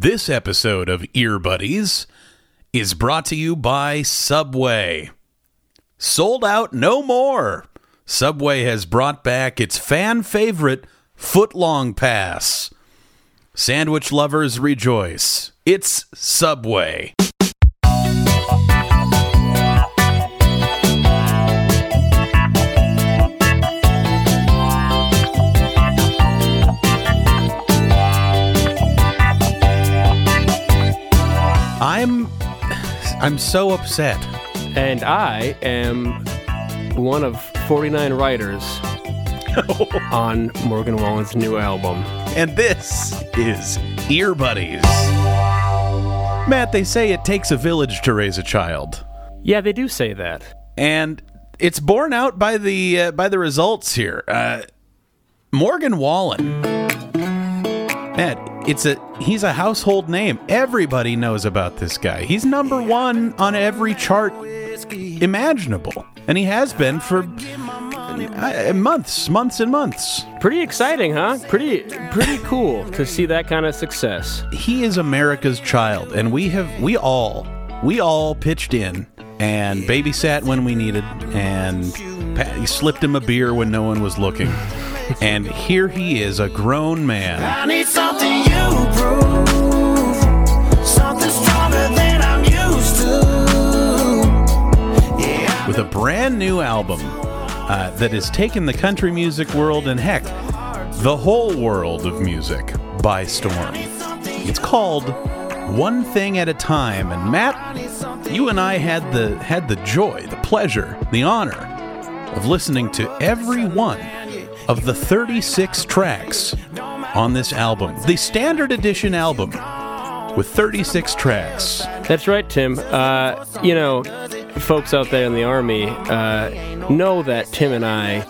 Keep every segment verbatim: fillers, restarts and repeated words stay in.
This episode of Ear Buddies is brought to you by Subway. Sold out no more. Subway has brought back its fan favorite Footlong Pass. Sandwich lovers rejoice. It's Subway. I'm I'm so upset. And I am one of forty-nine writers on Morgan Wallen's new album. And this is Ear Buddies. Matt, they say it takes a village to raise a child. Yeah, they do say that. And it's borne out by the uh, by the results here. Uh, Morgan Wallen. Matt, It's a he's a household name. Everybody knows about this guy. He's number one on every chart imaginable, and he has been for months, months and months. Pretty exciting, huh? Pretty, pretty cool to see that kind of success. He is America's child, and we have we all we all pitched in and babysat when we needed, and Pat, he slipped him a beer when no one was looking. And here he is, a grown man. I need something you prove, something stronger than I'm used to. Yeah. With a brand new album uh, that has taken the country music world and heck, the whole world of music by storm. It's called One Thing at a Time. And Matt, you and I had the had the joy, the pleasure, the honor of listening to every one of the thirty-six tracks on this album. The standard edition album with thirty-six tracks. That's right, Tim. Uh, you know, folks out there in the Army uh, know that Tim and I,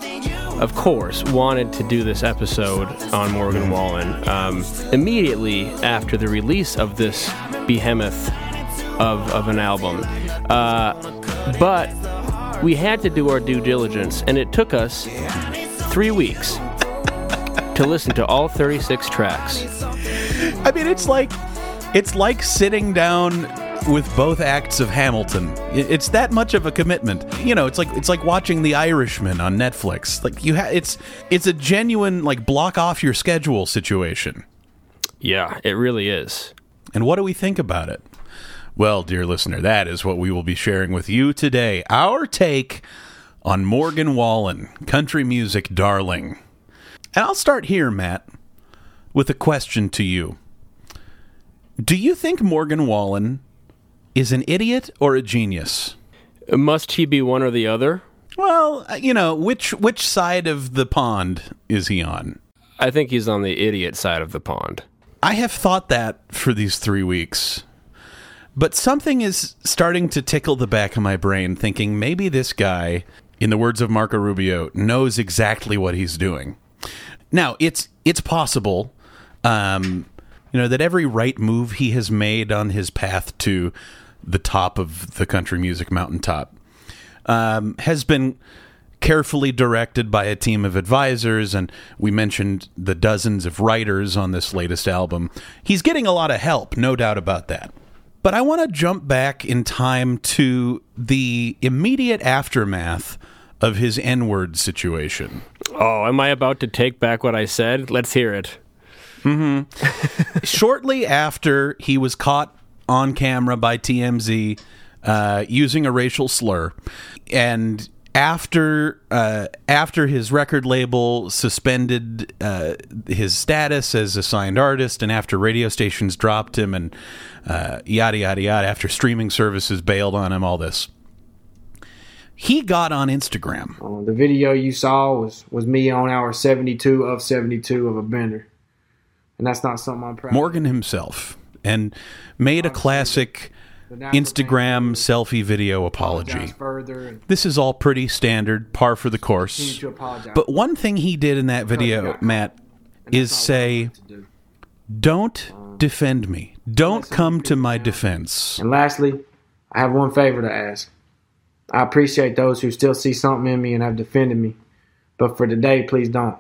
of course, wanted to do this episode on Morgan Wallen um, immediately after the release of this behemoth of, of an album. Uh, but we had to do our due diligence, and it took us Three weeks to listen to all thirty-six tracks. I mean, it's like it's like sitting down with both acts of Hamilton. It's that much of a commitment. You know, it's like it's like watching The Irishman on Netflix. Like you, ha- it's it's a genuine like block off your schedule situation. Yeah, it really is. And what do we think about it? Well, dear listener, that is what we will be sharing with you today. Our take on Morgan Wallen, country music darling. And I'll start here, Matt, with a question to you. Do you think Morgan Wallen is an idiot or a genius? Must he be one or the other? Well, you know, which which side of the pond is he on? I think he's on the idiot side of the pond. I have thought that for these three weeks. But something is starting to tickle the back of my brain, thinking maybe this guy, in the words of Marco Rubio, knows exactly what he's doing. Now, it's it's possible, um, you know, that every right move he has made on his path to the top of the country music mountaintop um, has been carefully directed by a team of advisors, and we mentioned the dozens of writers on this latest album. He's getting a lot of help, no doubt about that. But I want to jump back in time to the immediate aftermath of his N-word situation. Oh, am I about to take back what I said? Let's hear it. Mm-hmm. Shortly after he was caught on camera by T M Z uh, using a racial slur, and after uh, after his record label suspended uh, his status as a signed artist, and after radio stations dropped him, and uh, yada, yada, yada, after streaming services bailed on him, all this, he got on Instagram. Um, the video you saw was, was me on hour seventy-two of seventy-two of a bender, and that's not something I'm proud of. Morgan himself, and made a classic Instagram selfie video apology. This is all pretty standard, par for the course. But one thing he did in that video, Matt, is say, don't defend me. Don't come to my defense. And lastly, I have one favor to ask. I appreciate those who still see something in me and have defended me. But for today, please don't.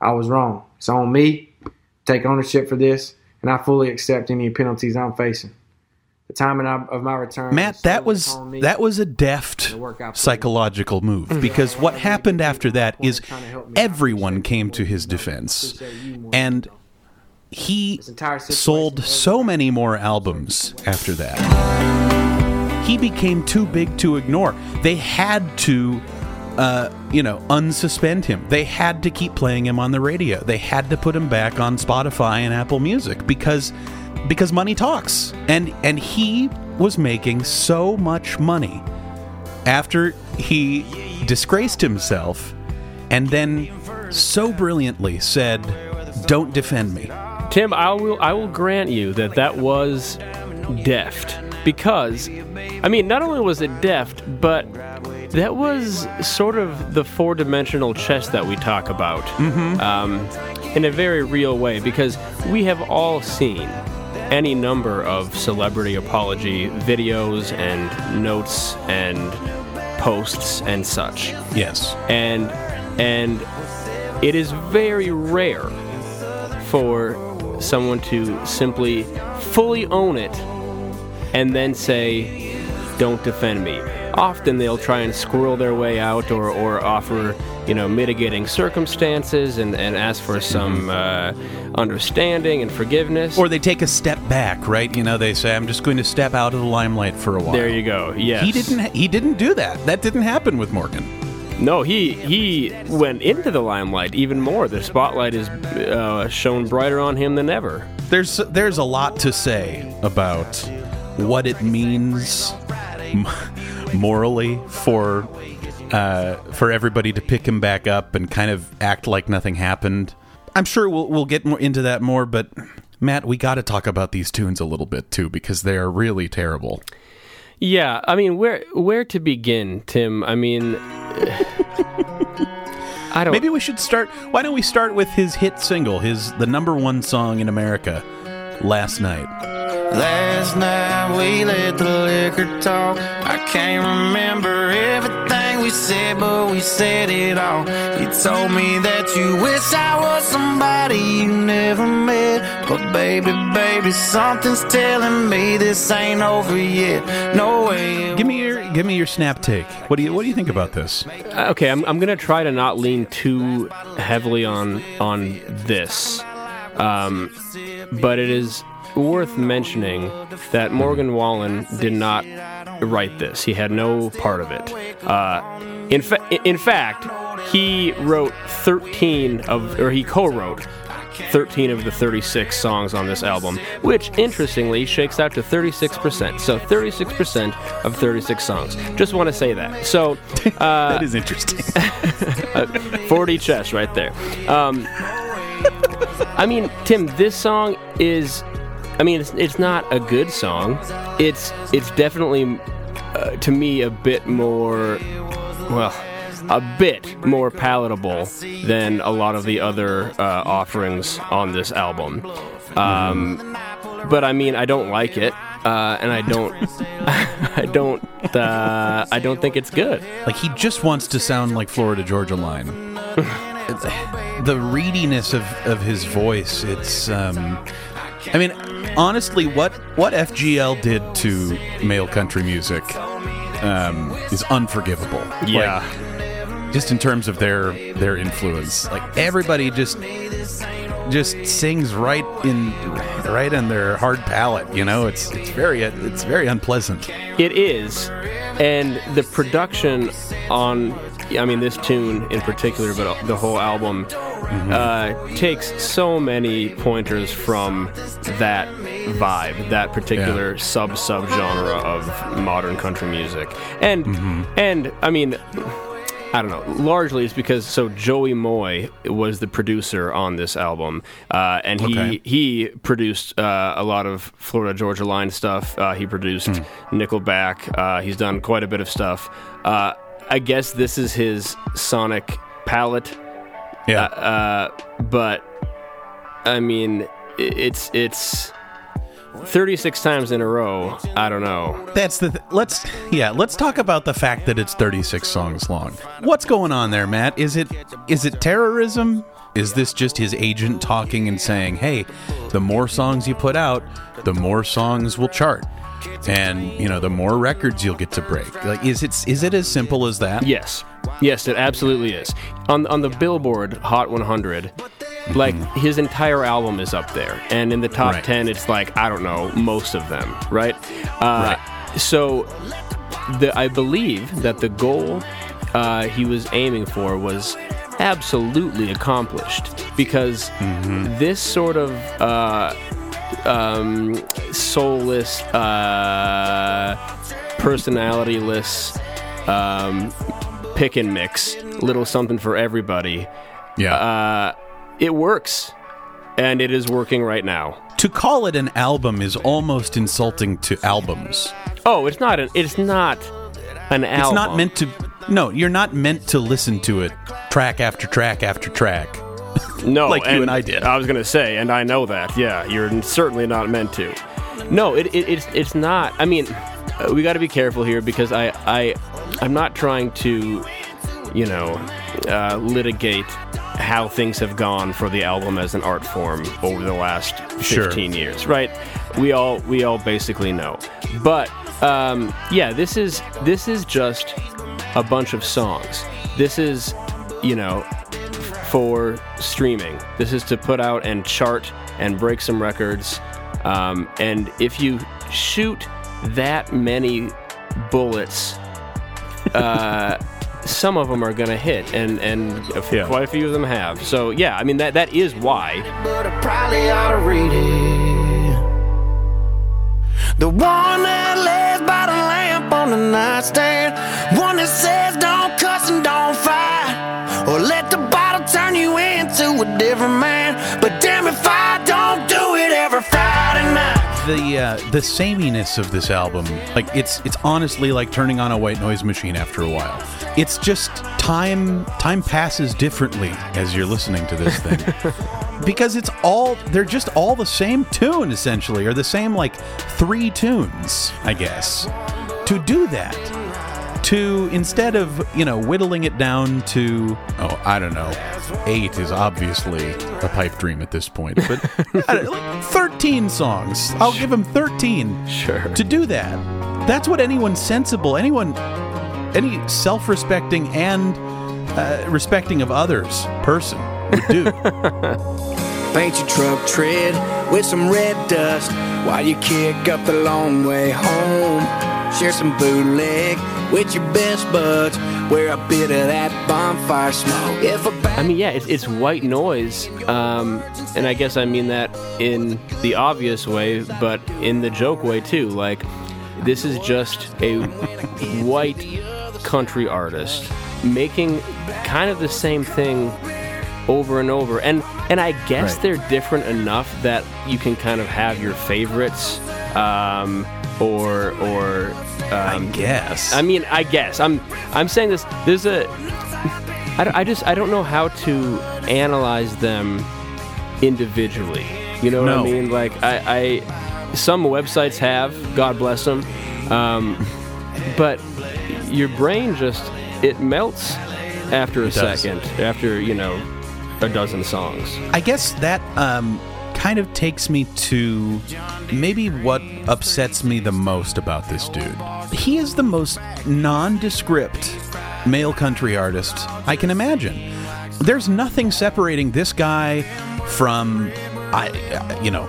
I was wrong. It's on me. Take ownership for this. and I fully accept any penalties I'm facing. The timing of my return. Matt, that was that was a deft psychological move, because what happened after that is everyone came to his defense, and he sold so many more albums after that. He became too big to ignore. They had to, uh, you know, unsuspend him. They had to keep playing him on the radio. They had to put him back on Spotify and Apple Music because. Because money talks, and and he was making so much money after he disgraced himself, and then so brilliantly said, "Don't defend me." Tim, I will I will grant you that that was deft, because, I mean, not only was it deft, but that was sort of the four-dimensional chess that we talk about, mm-hmm. um, in a very real way, because we have all seen any number of celebrity apology videos and notes and posts and such. Yes. And and it is very rare for someone to simply fully own it and then say, "Don't defend me." Often they'll try and squirrel their way out, or, or offer, you know, mitigating circumstances and, and ask for some uh, understanding and forgiveness. Or they take a step back, right? You know, they say, "I'm just going to step out of the limelight for a while." There you go. Yes. He didn't. He didn't do that. That didn't happen with Morgan. No, he he went into the limelight even more. The spotlight is uh, shone brighter on him than ever. There's there's a lot to say about what it means morally for uh, for everybody to pick him back up and kind of act like nothing happened. I'm sure we'll we'll get more into that more, but Matt, we got to talk about these tunes a little bit too, because they are really terrible. Yeah, I mean, where where to begin, Tim? I mean, I don't. Maybe we should start. Why don't we start with his hit single, his the number one song in America, "Last Night." Last night we let the liquor talk. I can't remember everything we said, but we said it all. You told me that you wish I was somebody you never met. But baby, baby, something's telling me this ain't over yet. No way. Give me your, give me your snap take. What do you, what do you think about this? Uh, okay, I'm, I'm gonna try to not lean too heavily on, on this, um, but it is worth mentioning that Morgan Wallen did not write this. He had no part of it. Uh, in, fa- in fact, he wrote thirteen of, or he co-wrote thirteen of the thirty-six songs on this album, which interestingly shakes out to thirty-six percent. So thirty-six percent of thirty-six songs. Just want to say that. So uh, that is interesting. forty chess right there. Um, I mean, Tim, this song is. I mean, it's it's not a good song. It's it's definitely, uh, to me, a bit more, well, a bit more palatable than a lot of the other uh, offerings on this album. Um, mm-hmm. But I mean, I don't like it, uh, and I don't, I don't, uh, I don't think it's good. Like, he just wants to sound like Florida Georgia Line. The reediness of of his voice, it's. Um, I mean, honestly, what, what F G L did to male country music um, is unforgivable. Yeah. Like, just in terms of their their influence. Like, everybody just just sings right in right in their hard palate, you know? It's it's very it's very unpleasant. It is. And the production on, I mean, this tune in particular, but the whole album, mm-hmm. uh, takes so many pointers from that vibe, that particular yeah. sub sub genre of modern country music, and mm-hmm. and I mean, I don't know. Largely, it's because so Joey Moy was the producer on this album, uh, and he okay. he produced uh, a lot of Florida Georgia Line stuff. Uh, he produced mm. Nickelback. Uh, he's done quite a bit of stuff. Uh, I guess this is his sonic palette. Yeah, uh, uh, but I mean, it's it's thirty-six times in a row. I don't know. That's the th- let's yeah let's talk about the fact that it's thirty-six songs long. What's going on there, Matt? Is it is it terrorism? Is this just his agent talking and saying, hey, the more songs you put out, the more songs will chart? And, you know, the more records you'll get to break. Like, is it is it as simple as that? Yes. Yes, it absolutely is. On on the Billboard Hot one hundred, mm-hmm. like, his entire album is up there. And in the top right. ten, it's like, I don't know, most of them, right? Uh, right. So the, I believe that the goal uh, he was aiming for was absolutely accomplished. Because mm-hmm. this sort of... Uh, Um, soulless, uh, personality-less, um, pick and mix, little something for everybody. Yeah. Uh, it works, and it is working right now. To call it an album is almost insulting to albums. Oh, it's not an, it's not an album. It's not meant to, no, you're not meant to listen to it track after track after track. No, like and you and I did. I was going to say, and I know that. Yeah, you're certainly not meant to. No, it, it, it's it's not. I mean, we got to be careful here because I I I'm not trying to, you know, uh, litigate how things have gone for the album as an art form over the last fifteen sure. years, right? We all we all basically know. But um, yeah, this is this is just a bunch of songs. This is, you know, for streaming. This is to put out and chart and break some records. Um, and if you shoot that many bullets, uh, some of them are going to hit, and, and yeah. quite a few of them have. So, yeah, I mean, that that is why. But I probably ought to read it. The one that lays by the lamp on the nightstand, one that says don't cuss and don't fight, or let the turn you into a different man, but damn if I don't do it every Friday night. The uh, the sameness of this album, like it's it's honestly like turning on a white noise machine after a while. It's just time time passes differently as you're listening to this thing. Because it's all, they're just all the same tune essentially, or the same like three tunes, I guess. To do that, to, instead of, you know, whittling it down to, oh, I don't know, eight is obviously a pipe dream at this point, but like thirteen songs. I'll give him thirteen. Sure. To do that, that's what anyone sensible, anyone, any self-respecting and uh, respecting of others person would do. Paint your truck tread with some red dust while you kick up the long way home. Share some bootleg with your best buds. Wear a bit of that bonfire smoke. If a ba- I mean, yeah, it's, it's white noise. Um, and I guess I mean that in the obvious way, but in the joke way, too. Like, this is just a white country artist making kind of the same thing over and over. And, and I guess right. they're different enough that you can kind of have your favorites. Um... Or, or um, I guess. I mean, I guess. I'm, I'm saying this. There's a. I, I just, I don't know how to analyze them individually. You know what no. I mean? Like, I, I, some websites have. God bless them. Um, but your brain just, it melts after a it second. Does. After, you know, a dozen songs. I guess that. Um, kind of takes me to maybe what upsets me the most about this dude. He is the most nondescript male country artist I can imagine. There's nothing separating this guy from, I, you know,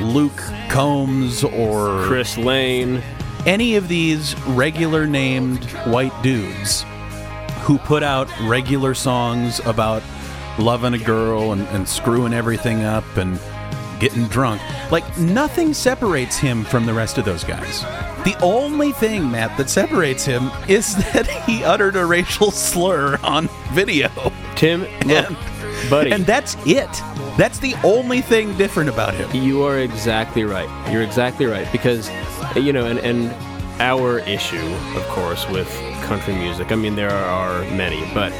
Luke Combs or... Chris Lane. Any of these regular named white dudes who put out regular songs about loving a girl and, and screwing everything up and... getting drunk. Like, nothing separates him from the rest of those guys. The only thing, Matt, that separates him is that he uttered a racial slur on video. Tim, and, look, buddy. And that's it. That's the only thing different about him. You are exactly right. You're exactly right. Because, you know, and, and our issue, of course, with country music, I mean, there are many, but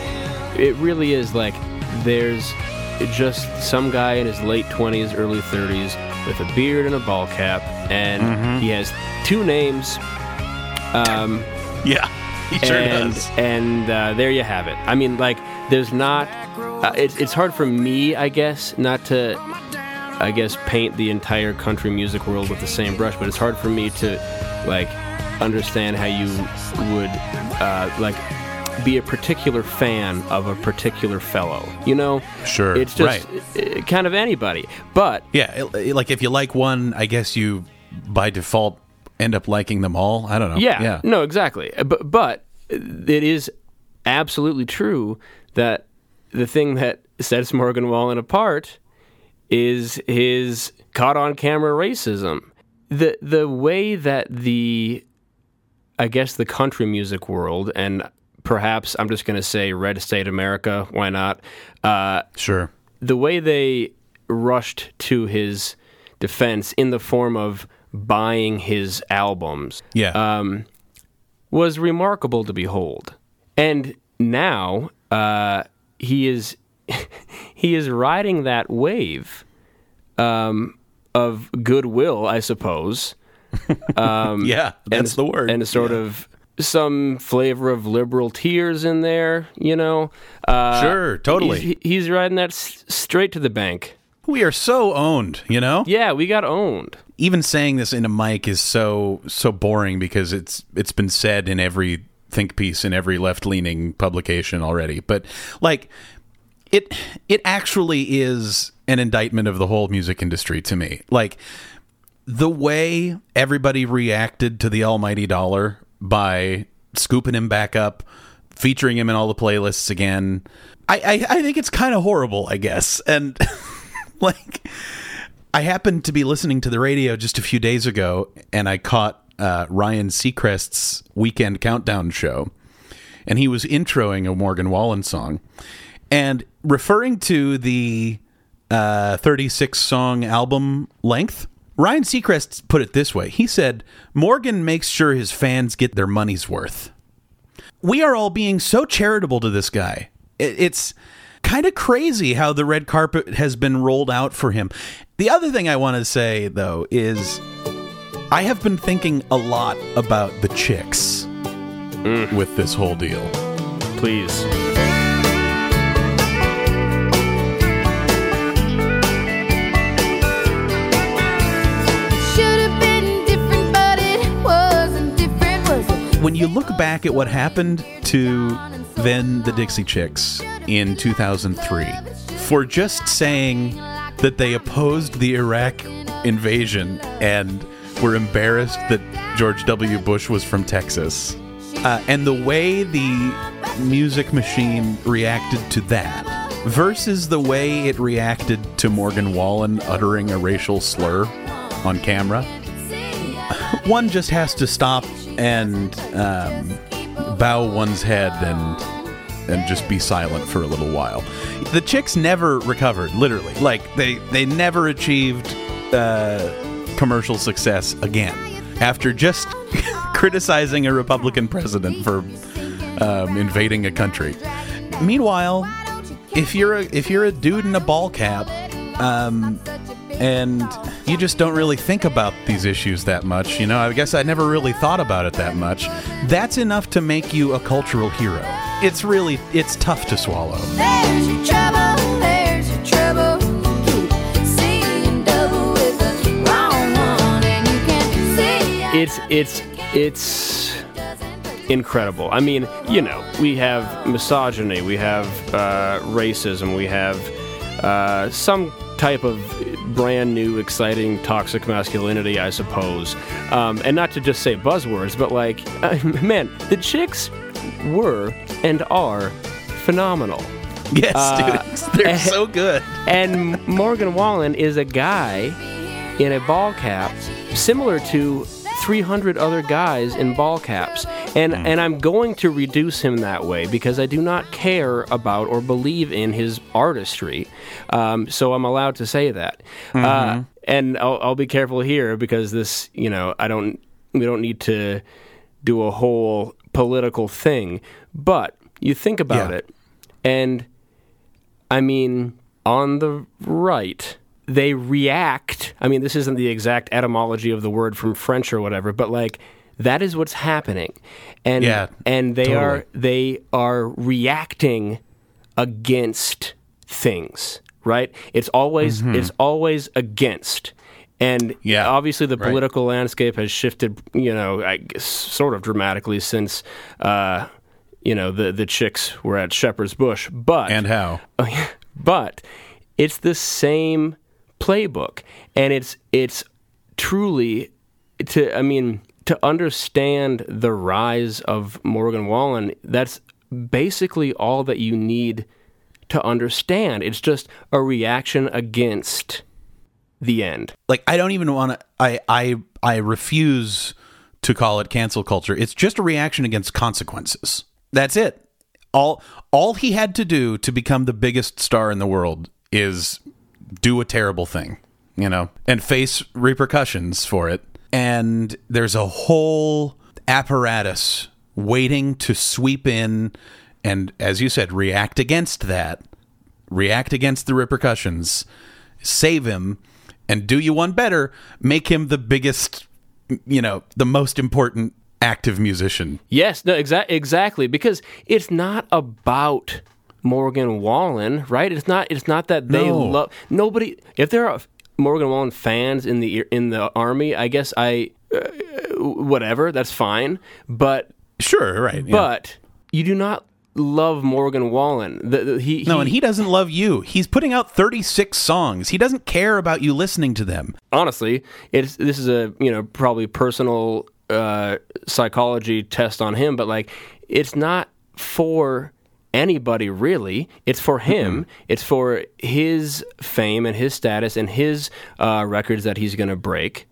it really is like there's... just some guy in his late twenties, early thirties, with a beard and a ball cap, and mm-hmm. he has two names. Um, yeah, he sure and, does. And uh, there you have it. I mean, like, there's not, uh, it, it's hard for me, I guess, not to, I guess, paint the entire country music world with the same brush, but it's hard for me to, like, understand how you would, uh, like, be a particular fan of a particular fellow, you know? Sure, it's just right. kind of anybody, but... Yeah, like, if you like one, I guess you, by default, end up liking them all. I don't know. Yeah, yeah. No, exactly. But, but it is absolutely true that the thing that sets Morgan Wallen apart is his caught-on-camera racism. The the way that the, I guess, the country music world, and perhaps I'm just going to say Red State America, why not? Uh, sure. The way they rushed to his defense in the form of buying his albums yeah. um, was remarkable to behold. And now uh, he is... he is riding that wave um, of goodwill, I suppose. Um, yeah, that's and, the word. And a sort yeah. of some flavor of liberal tears in there, you know? Uh, sure, totally. He's, he's riding that s- straight to the bank. We are so owned, you know? Yeah, we got owned. Even saying this in a mic is so so boring because it's it's been said in every think piece, in every left-leaning publication already. But, like... It it actually is an indictment of the whole music industry to me. Like, the way everybody reacted to the almighty dollar by scooping him back up, featuring him in all the playlists again, I, I, I think it's kind of horrible, I guess. And, like, I happened to be listening to the radio just a few days ago, and I caught uh, Ryan Seacrest's Weekend Countdown show, and he was introing a Morgan Wallen song. And referring to the uh, thirty-six song album length, Ryan Seacrest put it this way. He said, Morgan makes sure his fans get their money's worth. We are all being so charitable to this guy. It's kind of crazy how the red carpet has been rolled out for him. The other thing I want to say, though, is I have been thinking a lot about the Chicks mm. with this whole deal. Please. When you look back at what happened to then the Dixie Chicks in two thousand three for just saying that they opposed the Iraq invasion and were embarrassed that George W. Bush was from Texas, uh, and the way the music machine reacted to that versus the way it reacted to Morgan Wallen uttering a racial slur on camera, one just has to stop and um, bow one's head and and just be silent for a little while. The Chicks never recovered, literally. Like, they, they never achieved uh, commercial success again after just criticizing a Republican president for um, invading a country. Meanwhile, if you're a, if you're a dude in a ball cap, um... and you just don't really think about these issues that much, you know? I guess I never really thought about it that much. That's enough to make you a cultural hero. It's really, it's tough to swallow. There's your trouble, there's your trouble. You keep seeing double with the wrong one, and you can't see. It's, it's, it's incredible. I mean, you know, we have misogyny, we have uh, racism, we have uh, some... type of brand new, exciting, toxic masculinity, I suppose. Um, and not to just say buzzwords, but like, uh, man, the Chicks were and are phenomenal. Yes, uh, dude. They're and, so good. And Morgan Wallen is a guy in a ball cap similar to three hundred other guys in ball caps. And, mm. and I'm going to reduce him that way because I do not care about or believe in his artistry. Um, so I'm allowed to say that. Mm-hmm. Uh, and I'll, I'll be careful here because this, you know, I don't, we don't need to do a whole political thing. But you think about yeah. it. And I mean, on the right... they react. I mean, this isn't the exact etymology of the word from French or whatever, but like that is what's happening, and yeah, and they totally. are they are reacting against things, right? It's always mm-hmm. it's always against. And yeah, obviously the political right. landscape has shifted, you know, I guess, sort of dramatically since, uh, you know, the, the Chicks were at Shepherd's Bush. But, and how. But it's the same playbook. And it's it's truly, to I mean, to understand the rise of Morgan Wallen, that's basically all that you need to understand. It's just a reaction against the end. Like, I don't even want to, I, I, I refuse to call it cancel culture. It's just a reaction against consequences. That's it. All, all he had to do to become the biggest star in the world is do a terrible thing, you know, and face repercussions for it. And there's a whole apparatus waiting to sweep in and, as you said, react against that, react against the repercussions, save him, and do you one better, make him the biggest, you know, the most important active musician. Yes, no, exa- exactly, because it's not about Morgan Wallen, right? It's not It's not that they no. love... Nobody... If there are Morgan Wallen fans in the in the army, I guess I... Uh, whatever, that's fine, but... Sure, right. Yeah. But you do not love Morgan Wallen. The, the, he, no, he, and he doesn't love you. He's putting out thirty-six songs. He doesn't care about you listening to them. Honestly, it's this is a you know probably personal uh, psychology test on him, but like it's not for anybody really. It's for him. Mm-hmm. It's for his fame and his status and his uh, records that he's going to break.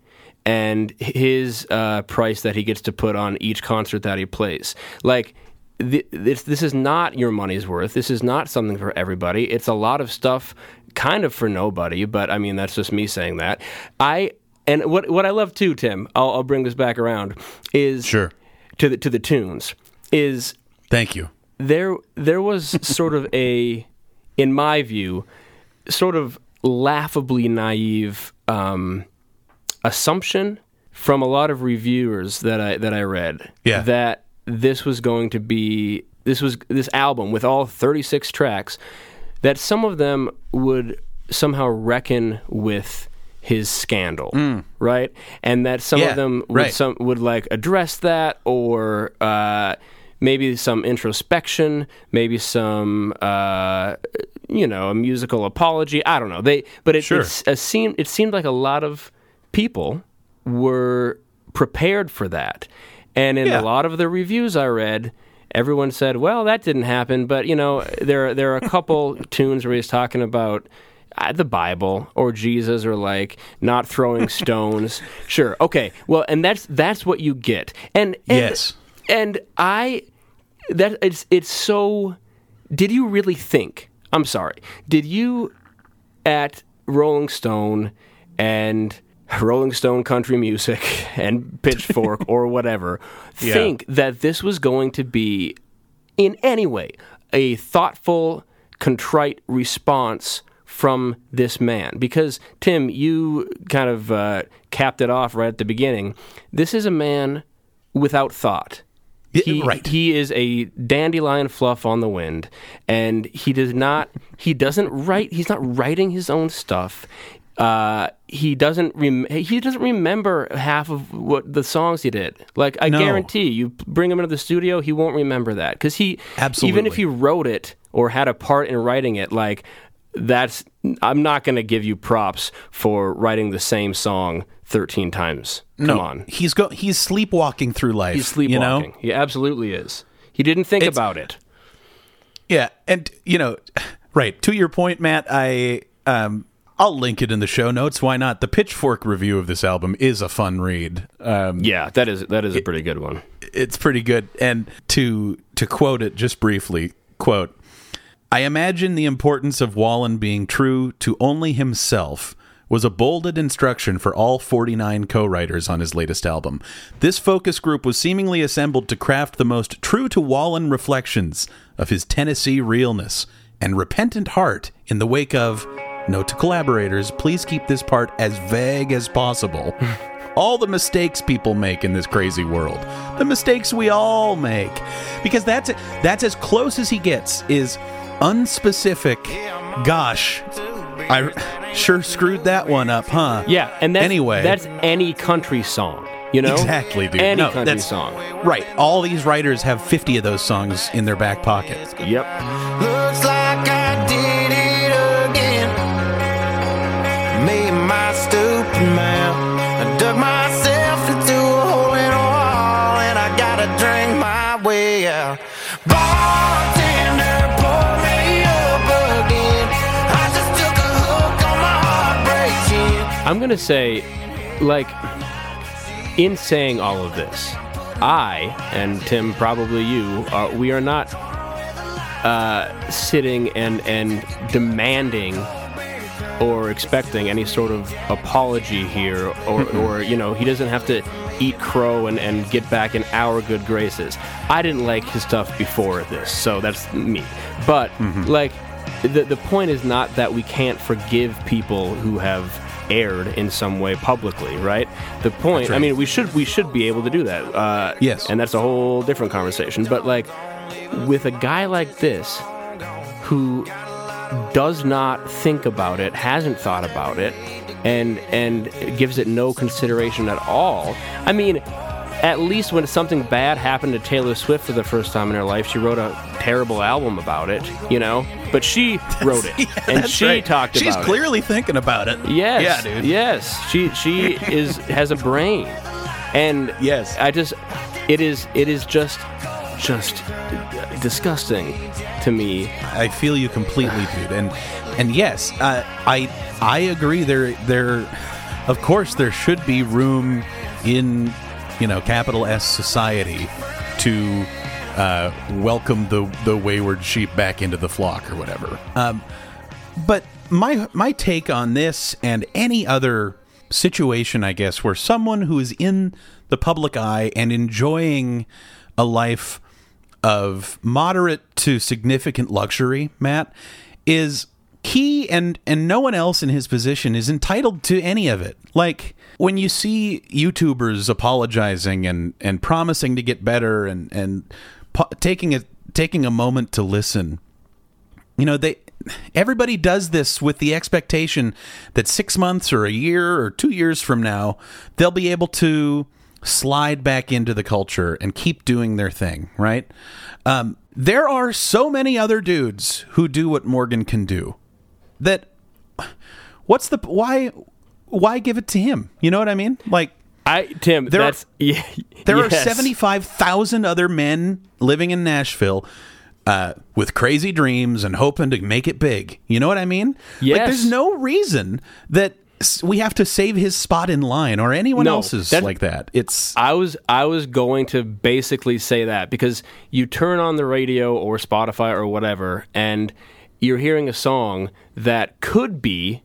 And his uh, price that he gets to put on each concert that he plays. Like, th- this, this is not your money's worth. This is not something for everybody. It's a lot of stuff kind of for nobody, but I mean, that's just me saying that. I And what what I love too, Tim, I'll, I'll bring this back around, is sure. to the to the tunes, is... Thank you. There, there was sort of a, in my view, sort of laughably naive... Um, assumption from a lot of reviewers that I that I read yeah. that this was going to be this was this album with all thirty-six tracks, that some of them would somehow reckon with his scandal, mm. right? And that some yeah, of them would right. some would like address that, or uh, maybe some introspection, maybe some uh, you know a musical apology. I don't know. They but it, sure. it's, it seemed it seemed like a lot of people were prepared for that. And in yeah. a lot of the reviews I read, everyone said, well, that didn't happen, but, you know, there, there are a couple tunes where he's talking about uh, the Bible or Jesus or, like, not throwing stones. Sure, okay. Well, and that's that's what you get. And, and yes. And I... that it's it's so... Did you really think... I'm sorry. Did you, at Rolling Stone and... Rolling Stone Country Music and Pitchfork or whatever, yeah. think that this was going to be, in any way, a thoughtful, contrite response from this man? Because, Tim, you kind of uh, capped it off right at the beginning. This is a man without thought. He, right. he is a dandelion fluff on the wind, and he does not, he doesn't write, he's not writing his own stuff. Uh, he doesn't rem- he doesn't remember half of what the songs he did. Like, I no. guarantee you bring him into the studio, he won't remember that. Because he, Absolutely. even if he wrote it or had a part in writing it, like, that's, I'm not going to give you props for writing the same song thirteen times. Come no. on. He's go- he's sleepwalking through life. He's sleepwalking. You know? He absolutely is. He didn't think it's, about it. Yeah, and, you know, right, to your point, Matt, I... um. I'll link it in the show notes. Why not? The Pitchfork review of this album is a fun read. Um, yeah, that is that is a pretty it, good one. It's pretty good. And to to quote it just briefly, quote, "I imagine the importance of Wallen being true to only himself was a bolded instruction for all forty-nine co-writers on his latest album. This focus group was seemingly assembled to craft the most true to Wallen reflections of his Tennessee realness and repentant heart in the wake of... Note to collaborators, please keep this part as vague as possible. All the mistakes people make in this crazy world. The mistakes we all make." Because that's that's as close as he gets, is unspecific, gosh, I sure screwed that one up, huh? Yeah, and that's, anyway. that's any country song. You know? Exactly, dude. Any no, country that's, song. Right. All these writers have fifty of those songs in their back pocket. Yep. Looks like I did it again. Made my stupid mouth. I dug myself into a hole in a wall, and I gotta drink my way out. Bartender, pour me up again. I just took a hook on my heartbreak chin. I'm gonna say, like... in saying all of this, I, and Tim, probably you, are, we are not uh, sitting and, and demanding or expecting any sort of apology here, or, or you know, he doesn't have to eat crow and, and get back in our good graces. I didn't like his stuff before this, so that's me. But, mm-hmm. like, the the point is not that we can't forgive people who have... aired in some way publicly, right? The point, right. I mean, we should we should be able to do that. Uh, yes. And that's a whole different conversation. But, like, with a guy like this who does not think about it, hasn't thought about it, and and gives it no consideration at all, I mean... at least when something bad happened to Taylor Swift for the first time in her life, she wrote a terrible album about it, you know? But she that's, wrote it, yeah, and she right. talked She's about it. She's clearly thinking about it. Yes. Yeah, dude. Yes. She she is has a brain. And yes. I just, it is it is just, just disgusting to me. I feel you completely, dude. And and yes, uh, I I agree. There, there, of course, there should be room in... you know, capital S society to uh, welcome the the wayward sheep back into the flock or whatever. Um, but my my take on this and any other situation, I guess, where someone who is in the public eye and enjoying a life of moderate to significant luxury, Matt, is he and and no one else in his position is entitled to any of it. Like... when you see YouTubers apologizing and, and promising to get better and and po- taking a taking a moment to listen, you know, they everybody does this with the expectation that six months or a year or two years from now they'll be able to slide back into the culture and keep doing their thing, right? Um, there are so many other dudes who do what Morgan can do. That what's the why? Why give it to him? You know what I mean? Like, I Tim, there that's... Are, yeah, there yes. are seventy-five thousand other men living in Nashville uh, with crazy dreams and hoping to make it big. You know what I mean? Yes. Like, there's no reason that we have to save his spot in line or anyone no, else's like that. It's I was I was going to basically say that, because you turn on the radio or Spotify or whatever, and you're hearing a song that could be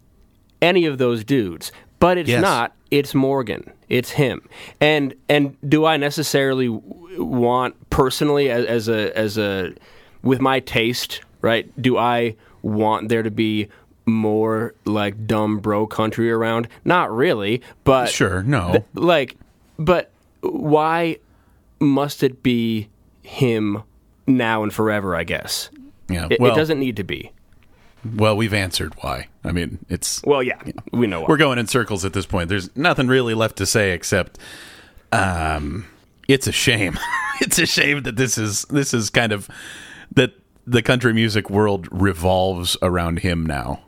any of those dudes, but it's yes. not. It's Morgan. It's him. And and do I necessarily want personally as, as a as a with my taste, right? Do I want there to be more like dumb bro country around? Not really, but sure, no. Th- like, but why must it be him now and forever? I guess. Yeah, it, well, it doesn't need to be. Well, we've answered why. I mean, it's... Well, yeah, you know, we know why. We're going in circles at this point. There's nothing really left to say except um, it's a shame. It's a shame that this is this is kind of... that the country music world revolves around him now.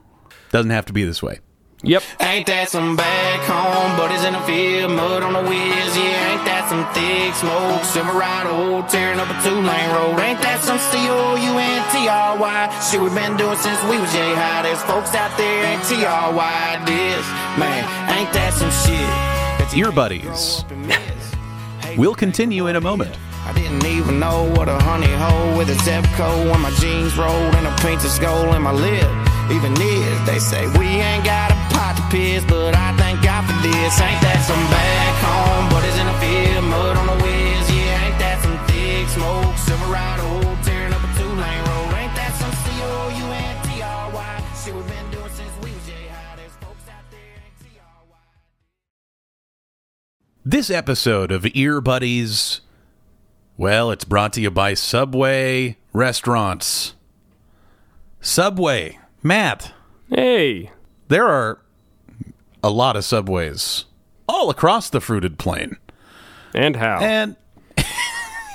Doesn't have to be this way. Yep. Ain't that some back home, buddies in the field, mud on the wheels, yeah. Ain't that some thick smoke, Silverado, tearing up a two-lane road. Ain't that some C O U N T R Y, shit we've been doing since we was yay high. There's folks out there ain't T R Y this, man. Ain't that some shit. Ear buddies. We'll continue in a moment. I didn't even know what a honey hole with a Zepco when my jeans rolled and a painter's gold in my lip. Even is, they say we ain't got a pot to piss, but I thank God for this. Ain't that some back home, but it's in the field, mud on the wheels, yeah. Ain't that some thick smoke, Silverado, tearing up a two-lane road. Ain't that some C O U N T R Y, shit we've been doing since we was yay high. There's folks out there ain't T R Y. This episode of Ear Buddies, well, it's brought to you by Subway restaurants. Subway. Matt. Hey. There are a lot of Subways all across the fruited plain. And how? And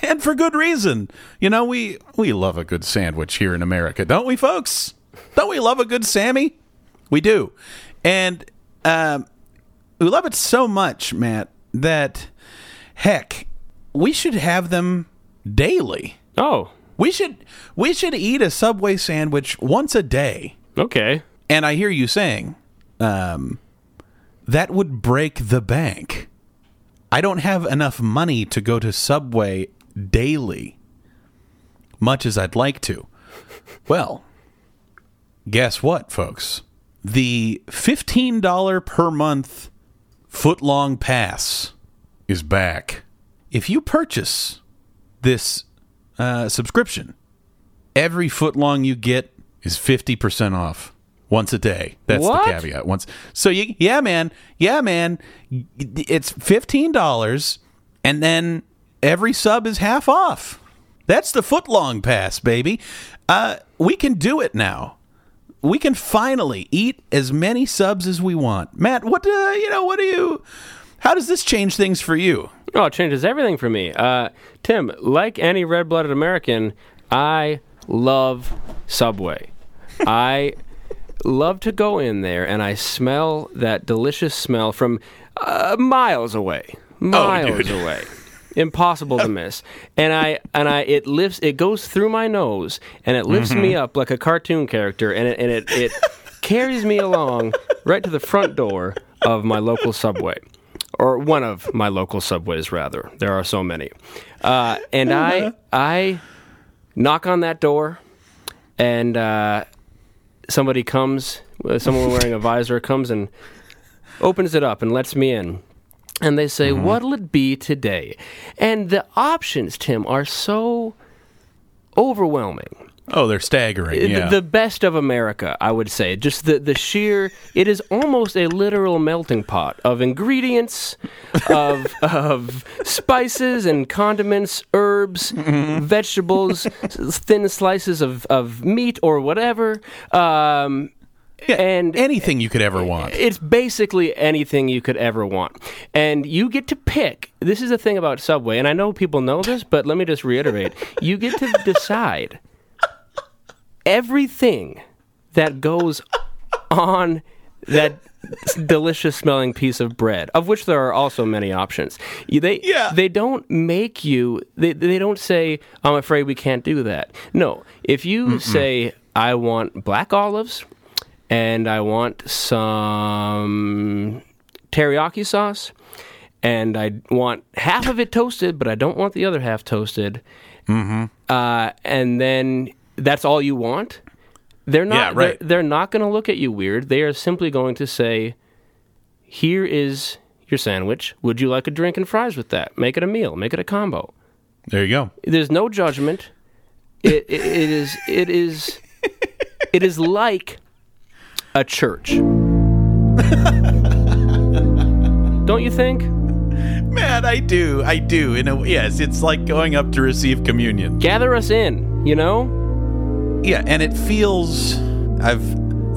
and for good reason. You know, we, we love a good sandwich here in America, don't we, folks? Don't we love a good Sammy? We do. And um, we love it so much, Matt, that, heck, we should have them daily. Oh. We should we should eat a Subway sandwich once a day. Okay. And I hear you saying, um, that would break the bank. I don't have enough money to go to Subway daily, much as I'd like to. Well, guess what, folks? The fifteen dollars per month Footlong Pass is back. If you purchase this Uh, subscription, every foot long you get is fifty percent off once a day. That's what? The caveat. Once, so you, yeah, man, yeah, man, it's fifteen dollars, and then every sub is half off. That's the foot long pass, baby. Uh, we can do it now. We can finally eat as many subs as we want. Matt, what do you know? What do you? How does this change things for you? Oh, it changes everything for me. Uh, Tim, like any red-blooded American, I love Subway. I love to go in there, and I smell that delicious smell from uh, miles away. Miles oh, away. Impossible to miss. And I and I it lifts it goes through my nose, and it lifts mm-hmm. me up like a cartoon character, and it and it, it carries me along right to the front door of my local Subway. Or one of my local Subways, rather. There are so many. Uh, and I I knock on that door, and uh, somebody comes, someone wearing a visor comes and opens it up and lets me in. And they say, mm-hmm. what'll it be today? And the options, Tim, are so overwhelming. Oh, they're staggering, yeah. The best of America, I would say. Just the, the sheer, it is almost a literal melting pot of ingredients, of of spices and condiments, herbs, mm-hmm. vegetables, thin slices of, of meat or whatever. Um, yeah, and anything you could ever want. It's basically anything you could ever want. And you get to pick. This is the thing about Subway, and I know people know this, but let me just reiterate. You get to decide everything that goes on that delicious-smelling piece of bread, of which there are also many options. They yeah. they don't make you, they, they don't say, I'm afraid we can't do that. No, if you Mm-mm. say, I want black olives, and I want some teriyaki sauce, and I want half of it toasted, but I don't want the other half toasted, mm-hmm. uh, and then that's all you want? They're not yeah, right. they're, they're not going to look at you weird. They are simply going to say, here is your sandwich. Would you like a drink and fries with that? Make it a meal. Make it a combo. There you go. There's no judgment. It, it, it is it is it is like a church. Don't you think? Man, I do. I do. In a, yes, it's like going up to receive communion. Gather us in, you know? Yeah, and it feels, I've,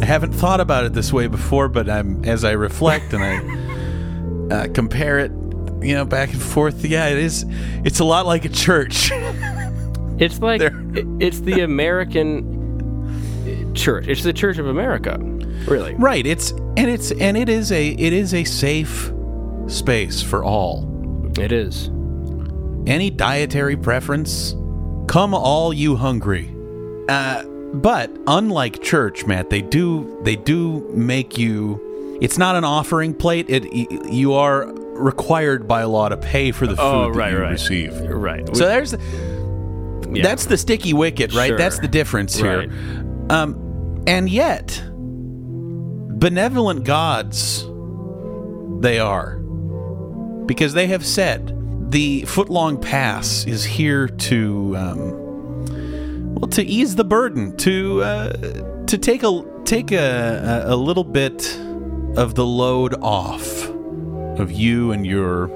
I haven't thought about it this way before, but I'm as I reflect and I uh, compare it, you know, back and forth, yeah, it is, it's a lot like a church. It's like, it's the American church. It's the Church of America, really. Right, it's, and it's, and it is a, it is a safe space for all. It is. Any dietary preference, come all you hungry. Uh, but unlike church, Matt, they do they do make you. It's not an offering plate. It you are required by law to pay for the food oh, right, that you right. receive. Right. So there's yeah. that's the sticky wicket, right? Sure. That's the difference here. Right. Um, and yet, benevolent gods they are, because they have said the footlong pass is here to. Um, Well, to ease the burden, to uh, to take a take a a little bit of the load off of you and your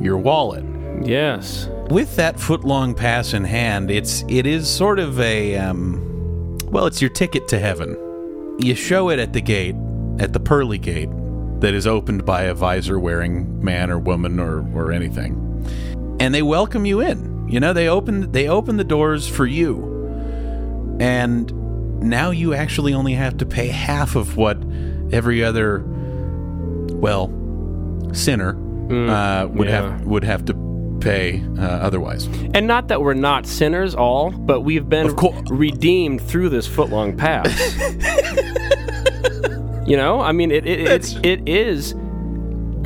your wallet. Yes. With that footlong pass in hand, it's it is sort of a um, Well, it's your ticket to heaven. You show it at the gate, at the pearly gate, that is opened by a visor-wearing man or woman or, or anything. And they welcome you in. You know, they open, they open the doors for you. And now you actually only have to pay half of what every other, well, sinner mm, uh, would yeah. have would have to pay uh, otherwise. And not that we're not sinners all, but we've been redeemed through this footlong pass. You know, I mean, it it, it it is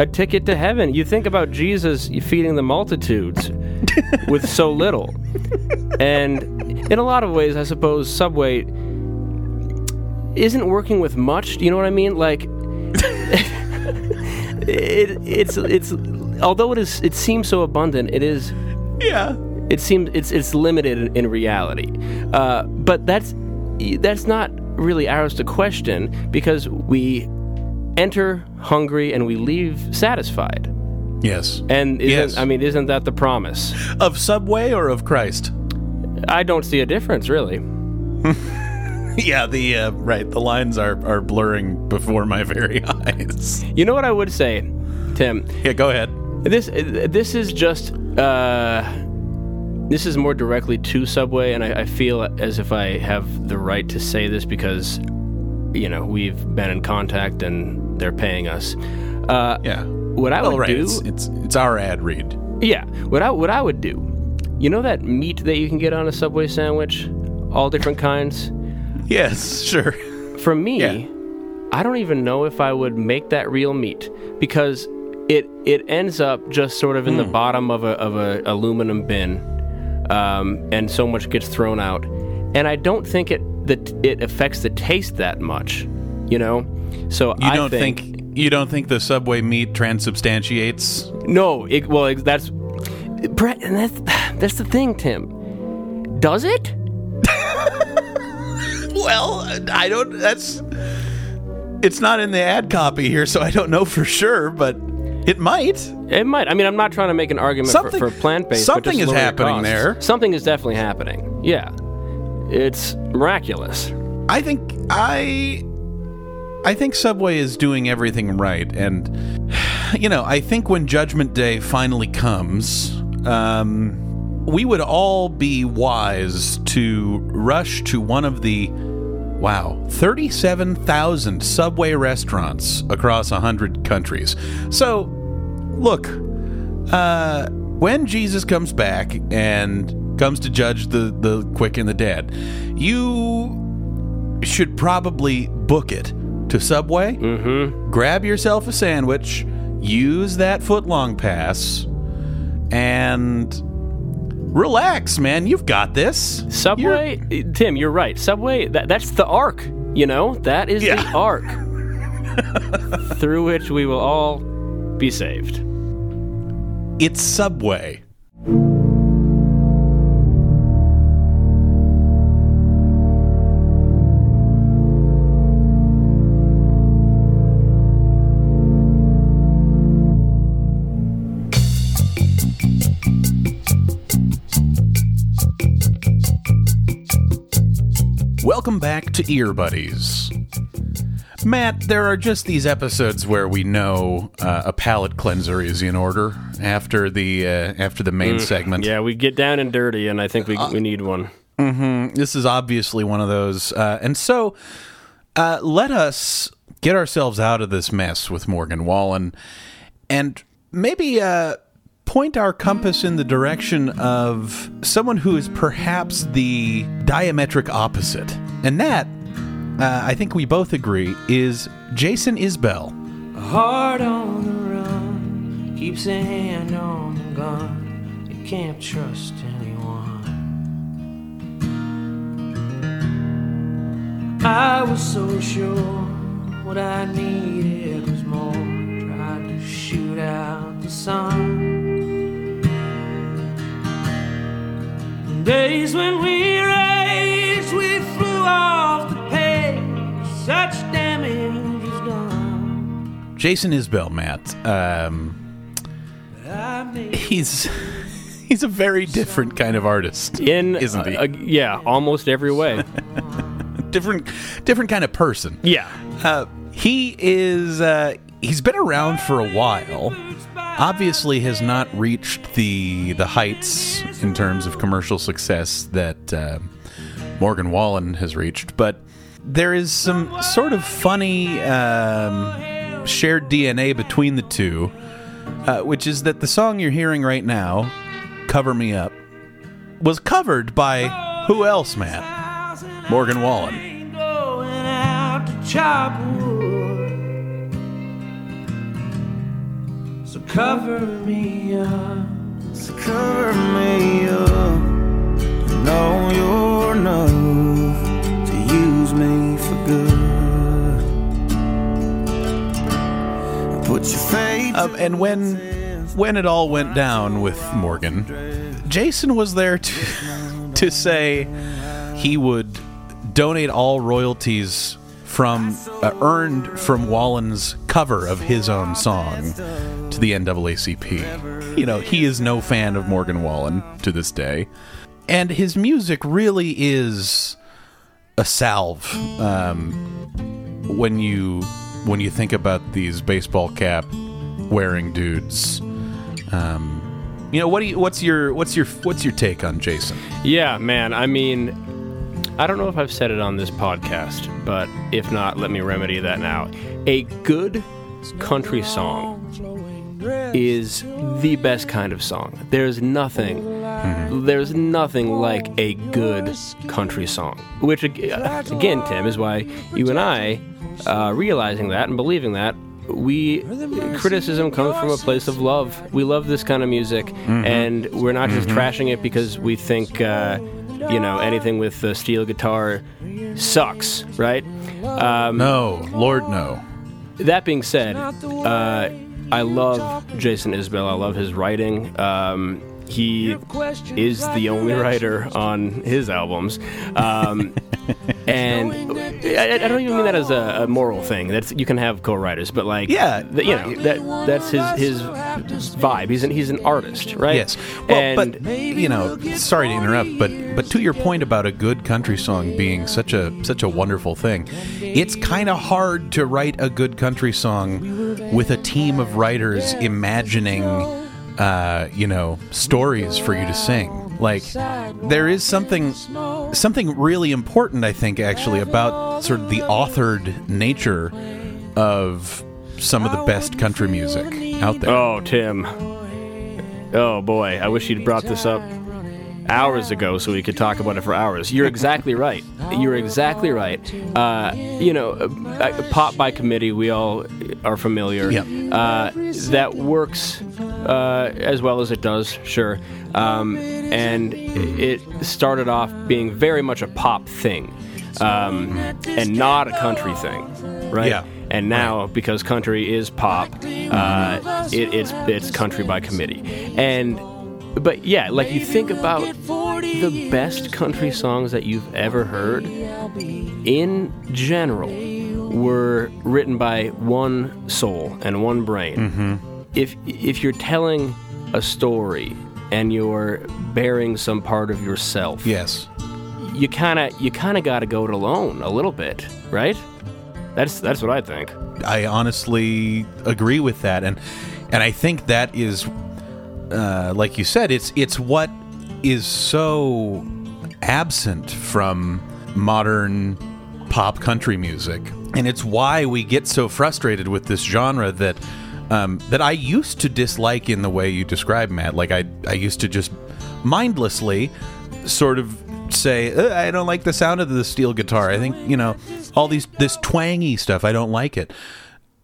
a ticket to heaven. You think about Jesus feeding the multitudes with so little. And in a lot of ways, I suppose Subway isn't working with much. Do you know what I mean? Like, it, it's it's although it is it seems so abundant, it is yeah. It seems it's it's limited in, in reality. Uh, but that's that's not really ours to question, because we enter hungry and we leave satisfied. Yes. And isn't, yes. I mean, isn't that the promise of Subway or of Christ? I don't see a difference, really. Yeah, the uh, right. The lines are, are blurring before my very eyes. You know what I would say, Tim? Yeah, go ahead. This this is just uh, this is more directly to Subway, and I, I feel as if I have the right to say this because, you know, we've been in contact and they're paying us. Uh, yeah. What I well, would right. do it's, it's it's our ad read. Yeah. What I what I would do. You know that meat that you can get on a Subway sandwich? All different kinds? Yes, sure. For me, yeah. I don't even know if I would make that real meat, because it it ends up just sort of in mm. the bottom of a of a aluminum bin, um, and so much gets thrown out. And I don't think it that it affects the taste that much, you know? So you I don't think, think... You don't think the Subway meat transubstantiates? No. It, well, it, that's... Brett, and that's, that's the thing, Tim. Does it? Well, I don't... That's... It's not in the ad copy here, so I don't know for sure, but it might. It might. I mean, I'm not trying to make an argument something, for, for plant-based, something but just is happening costs. There. Something is definitely happening. Yeah. It's miraculous. I think... I... I think Subway is doing everything right, and, you know, I think when Judgment Day finally comes, um, we would all be wise to rush to one of the, wow, thirty-seven thousand Subway restaurants across one hundred countries. So, look, uh, when Jesus comes back and comes to judge the, the quick and the dead, you should probably book it. To Subway, mm-hmm. grab yourself a sandwich, use that footlong pass, and relax, man. You've got this. Subway, you're... Tim, you're right. Subway, that, that's the arc, you know? That is yeah. the arc through which we will all be saved. It's Subway. Welcome back to Ear Buddies. Matt, there are just these episodes where we know uh, a palate cleanser is in order after the uh, after the main mm, segment. Yeah, we get down and dirty, and I think we uh, we need one. Mm-hmm. This is obviously one of those. Uh, and so uh, let us get ourselves out of this mess with Morgan Wallen and maybe uh, point our compass in the direction of someone who is perhaps the diametric opposite. And that, uh, I think we both agree, is Jason Isbell. A heart on the run keeps a hand on the gun. You can't trust anyone. I was so sure what I needed was more. Tried to shoot out the sun. The days when we raced, we flew off the page, such damage is done. Jason Isbell, Matt. Um, he's he's a very different kind of artist, in, isn't he? Uh, yeah, almost every way. different different kind of person. Yeah. Uh, he is, uh, he's been around for a while. Obviously has not reached the the heights in terms of commercial success that uh, Morgan Wallen has reached, but there is some sort of funny um, shared D N A between the two, uh, which is that the song you're hearing right now, Cover Me Up, was covered by who else, Matt? Morgan Wallen. Going out to chop wood. So cover me up. So cover me up. Know you're enough to use me for good. Put your faith. Um, and when. When it all went down with Morgan, Jason was there to, to say he would donate all royalties from uh, earned from Wallen's cover of his own song to the N double A C P. You know, he is no fan of Morgan Wallen to this day. And his music really is a salve um, when you when you think about these baseball cap wearing dudes. Um, you know, what do you, what's your, what's your, what's your take on Jason? Yeah, man. I mean, I don't know if I've said it on this podcast, but if not, let me remedy that now. A good country song is the best kind of song. There's nothing, mm-hmm. there's nothing like a good country song, which again, Tim, is why you and I, uh, realizing that and believing that, we criticism comes from a place of love. We love this kind of music, mm-hmm. and we're not just mm-hmm. trashing it because we think uh, you know anything with a steel guitar sucks, right? Um, no, Lord, no. That being said, uh, I love Jason Isbell. I love his writing. Um, he is the only writer on his albums. Um, and I, I don't even mean that as a, a moral thing. That's you can have co-writers, but like, yeah, the, you know, that that's his his vibe. He's an he's an artist, right? Yes. Well, and, but you know, sorry to interrupt, but but to your point about a good country song being such a such a wonderful thing, it's kind of hard to write a good country song with a team of writers imagining. Uh, you know, stories for you to sing. Like, there is something something really important, I think, actually, about sort of the authored nature of some of the best country music out there. Oh, Tim. Oh, boy. I wish you'd brought this up hours ago so we could talk about it for hours. You're exactly right. You're exactly right. Uh, you know, uh, Pop by Committee, we all are familiar. Yep. Uh, that works... Uh, as well as it does, sure. Um, and it started off being very much a pop thing, um, and not a country thing, right? Yeah. And now, right. because country is pop, uh, it, it's it's country by committee. And but yeah, like you think about the best country songs that you've ever heard, in general, were written by one soul and one brain. Mm-hmm. If if you're telling a story and you're bearing some part of yourself, yes, you kind of you kind of got to go it alone a little bit, right? That's that's what I think. I honestly agree with that, and and I think that is, uh, like you said, it's it's what is so absent from modern pop country music, and it's why we get so frustrated with this genre that. Um, that I used to dislike in the way you describe, Matt. Like, I I used to just mindlessly sort of say, I don't like the sound of the steel guitar. I think, you know, all these this twangy stuff, I don't like it.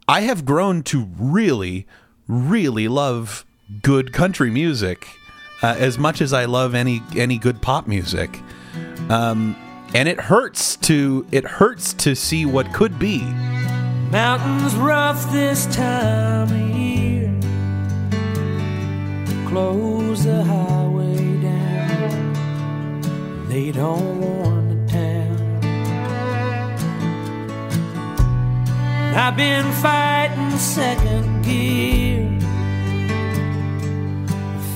I have grown to really, really love good country music uh, as much as I love any any good pop music. Um, and it hurts to it hurts to see what could be. Mountains rough this time of year. Close the highway down. They don't want the town. I've been fighting second gear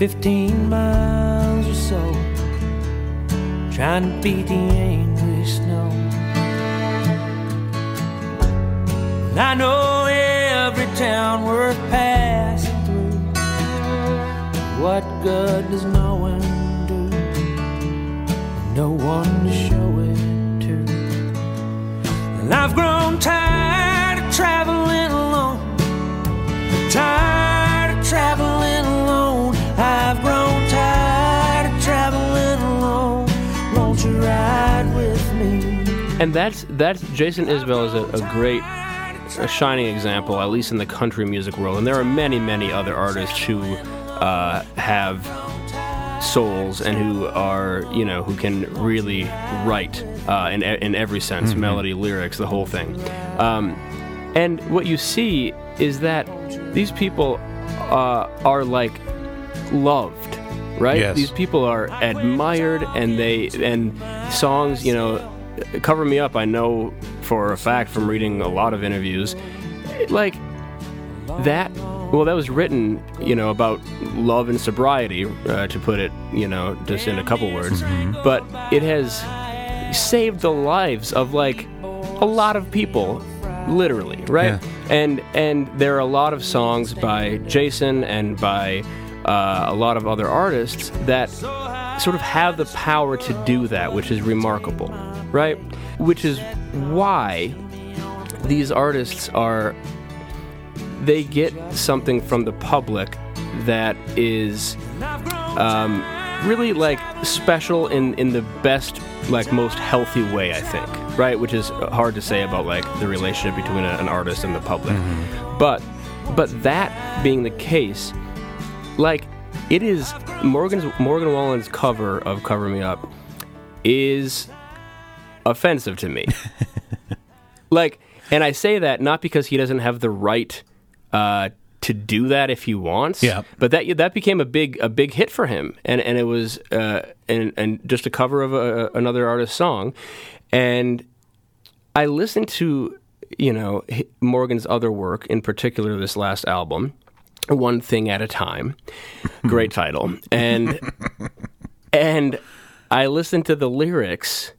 Fifteen miles or so, trying to beat the angry snow. And I know every town worth passing through. What good does no one do? No one to show it to. And I've grown tired of traveling alone. Tired of traveling alone. I've grown tired of traveling alone. Won't you ride with me? And that's that's Jason Isbell is a, a great, a shining example, at least in the country music world. And there are many, many other artists who uh, have souls and who are, you know, who can really write uh, in in every sense, mm-hmm. melody, lyrics, the whole thing. Um, and what you see is that these people uh, are like loved. Right? Yes. These people are admired, and they and songs, you know. Cover Me Up, I know for a fact from reading a lot of interviews, like that, well, that was written, you know, about love and sobriety, uh, to put it, you know, just in a couple words, mm-hmm. but it has saved the lives of, like, a lot of people, literally, right? Yeah. And, and there are a lot of songs by Jason and by uh, a lot of other artists that sort of have the power to do that, which is remarkable. Right? Which is why these artists are, they get something from the public that is um, really, like, special in, in the best, like, most healthy way, I think, right? Which is hard to say about, like, the relationship between a, an artist and the public. Mm-hmm. But, but that being the case, like, it is, Morgan's, Morgan Wallen's cover of Cover Me Up is offensive to me. Like, and I say that not because he doesn't have the right uh, to do that if he wants, yeah. but that that became a big a big hit for him, and and it was uh, and and just a cover of a, another artist's song, and I listened to, you know, Morgan's other work, in particular this last album, One Thing at a Time, great title, and and I listened to the lyrics.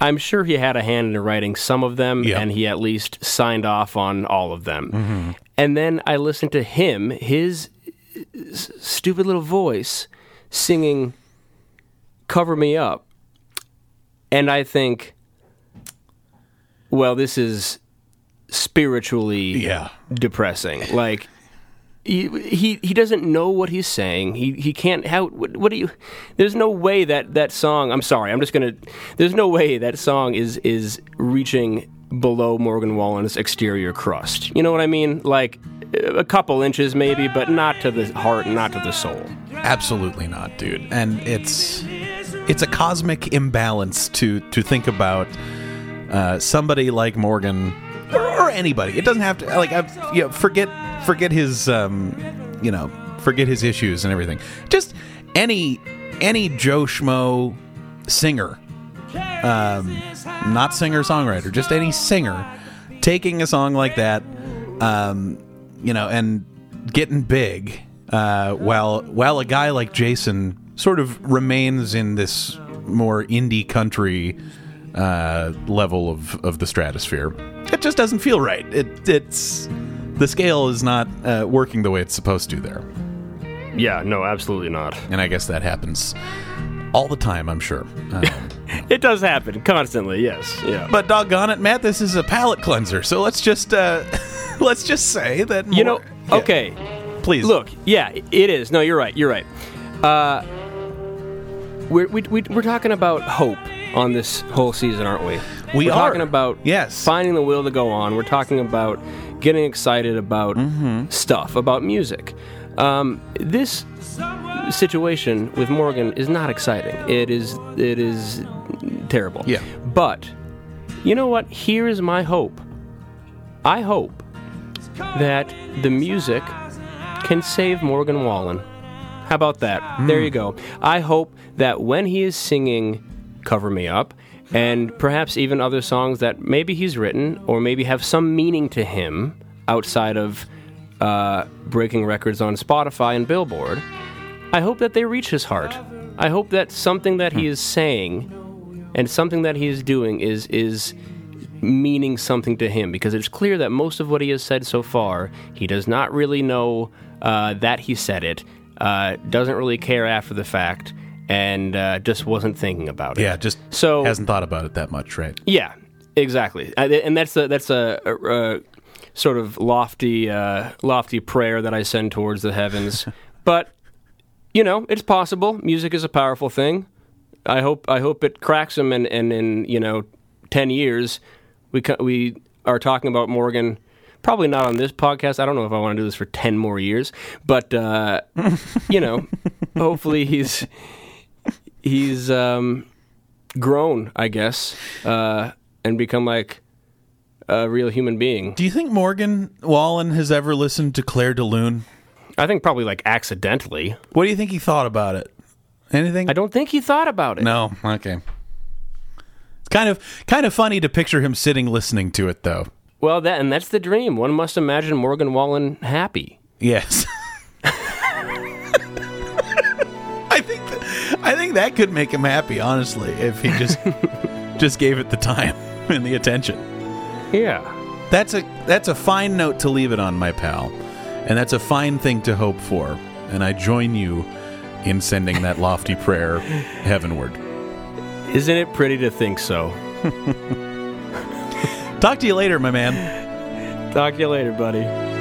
I'm sure he had a hand in writing some of them, yep. and he at least signed off on all of them. Mm-hmm. And then I listened to him, his stupid little voice, singing Cover Me Up. And I think, well, this is spiritually yeah. depressing. Like, He, he he doesn't know what he's saying. He he can't. How? What, what do you? There's no way that that song. I'm sorry. I'm just gonna. There's no way that song is is reaching below Morgan Wallen's exterior crust. You know what I mean? Like a couple inches maybe, but not to the heart, not to the soul. Absolutely not, dude. And it's it's a cosmic imbalance to to think about uh, somebody like Morgan. Or anybody. It doesn't have to, like, I, you know, forget forget his, um, you know, forget his issues and everything. Just any any Joe Schmo singer, um, not singer-songwriter, just any singer taking a song like that, um, you know, and getting big, uh, while while a guy like Jason sort of remains in this more indie country uh, level of, of the stratosphere. It just doesn't feel right. It, it's the scale is not uh, working the way it's supposed to there. Yeah, no, absolutely not. And I guess that happens all the time, I'm sure. Uh, it does happen constantly, yes. Yeah. But doggone it, Matt, this is a palate cleanser. So let's just uh, let's just say that. More, you know, okay, yeah, please look. Yeah, it is. No, you're right. You're right. Uh, we're we, we, we're talking about hope on this whole season, aren't we? We We're are talking about yes. finding the will to go on. We're talking about getting excited about mm-hmm. stuff, about music. Um, this situation with Morgan is not exciting. It is it is terrible. Yeah. But you know what? Here is my hope. I hope that the music can save Morgan Wallen. How about that? Mm. There you go. I hope that when he is singing Cover Me Up, and perhaps even other songs that maybe he's written or maybe have some meaning to him outside of uh, breaking records on Spotify and Billboard, I hope that they reach his heart. I hope that something that he is saying and something that he is doing is is meaning something to him, because it's clear that most of what he has said so far, he does not really know uh, that he said it, uh, doesn't really care after the fact, and uh, just wasn't thinking about it. Yeah, just so, hasn't thought about it that much, right? Yeah, exactly. And that's a, that's a, a, a sort of lofty, uh, lofty prayer that I send towards the heavens. But, you know, it's possible. Music is a powerful thing. I hope I hope it cracks him, and in, in, in, you know, ten years, we we are talking about Morgan, probably not on this podcast. I don't know if I want to do this for ten more years, but, uh, you know, hopefully he's he's um, grown, I guess, uh, and become like a real human being. Do you think Morgan Wallen has ever listened to Claire DeLune? I think probably like accidentally. What do you think he thought about it? Anything? I don't think he thought about it. No, okay. It's kind of kind of funny to picture him sitting listening to it, though. Well, that and that's the dream. One must imagine Morgan Wallen happy. Yes. I think that, I think that could make him happy, honestly, if he just just gave it the time and the attention. Yeah. That's a that's a fine note to leave it on, my pal, and that's a fine thing to hope for. And I join you in sending that lofty prayer heavenward. Isn't it pretty to think so? Talk to you later, my man. Talk to you later, buddy.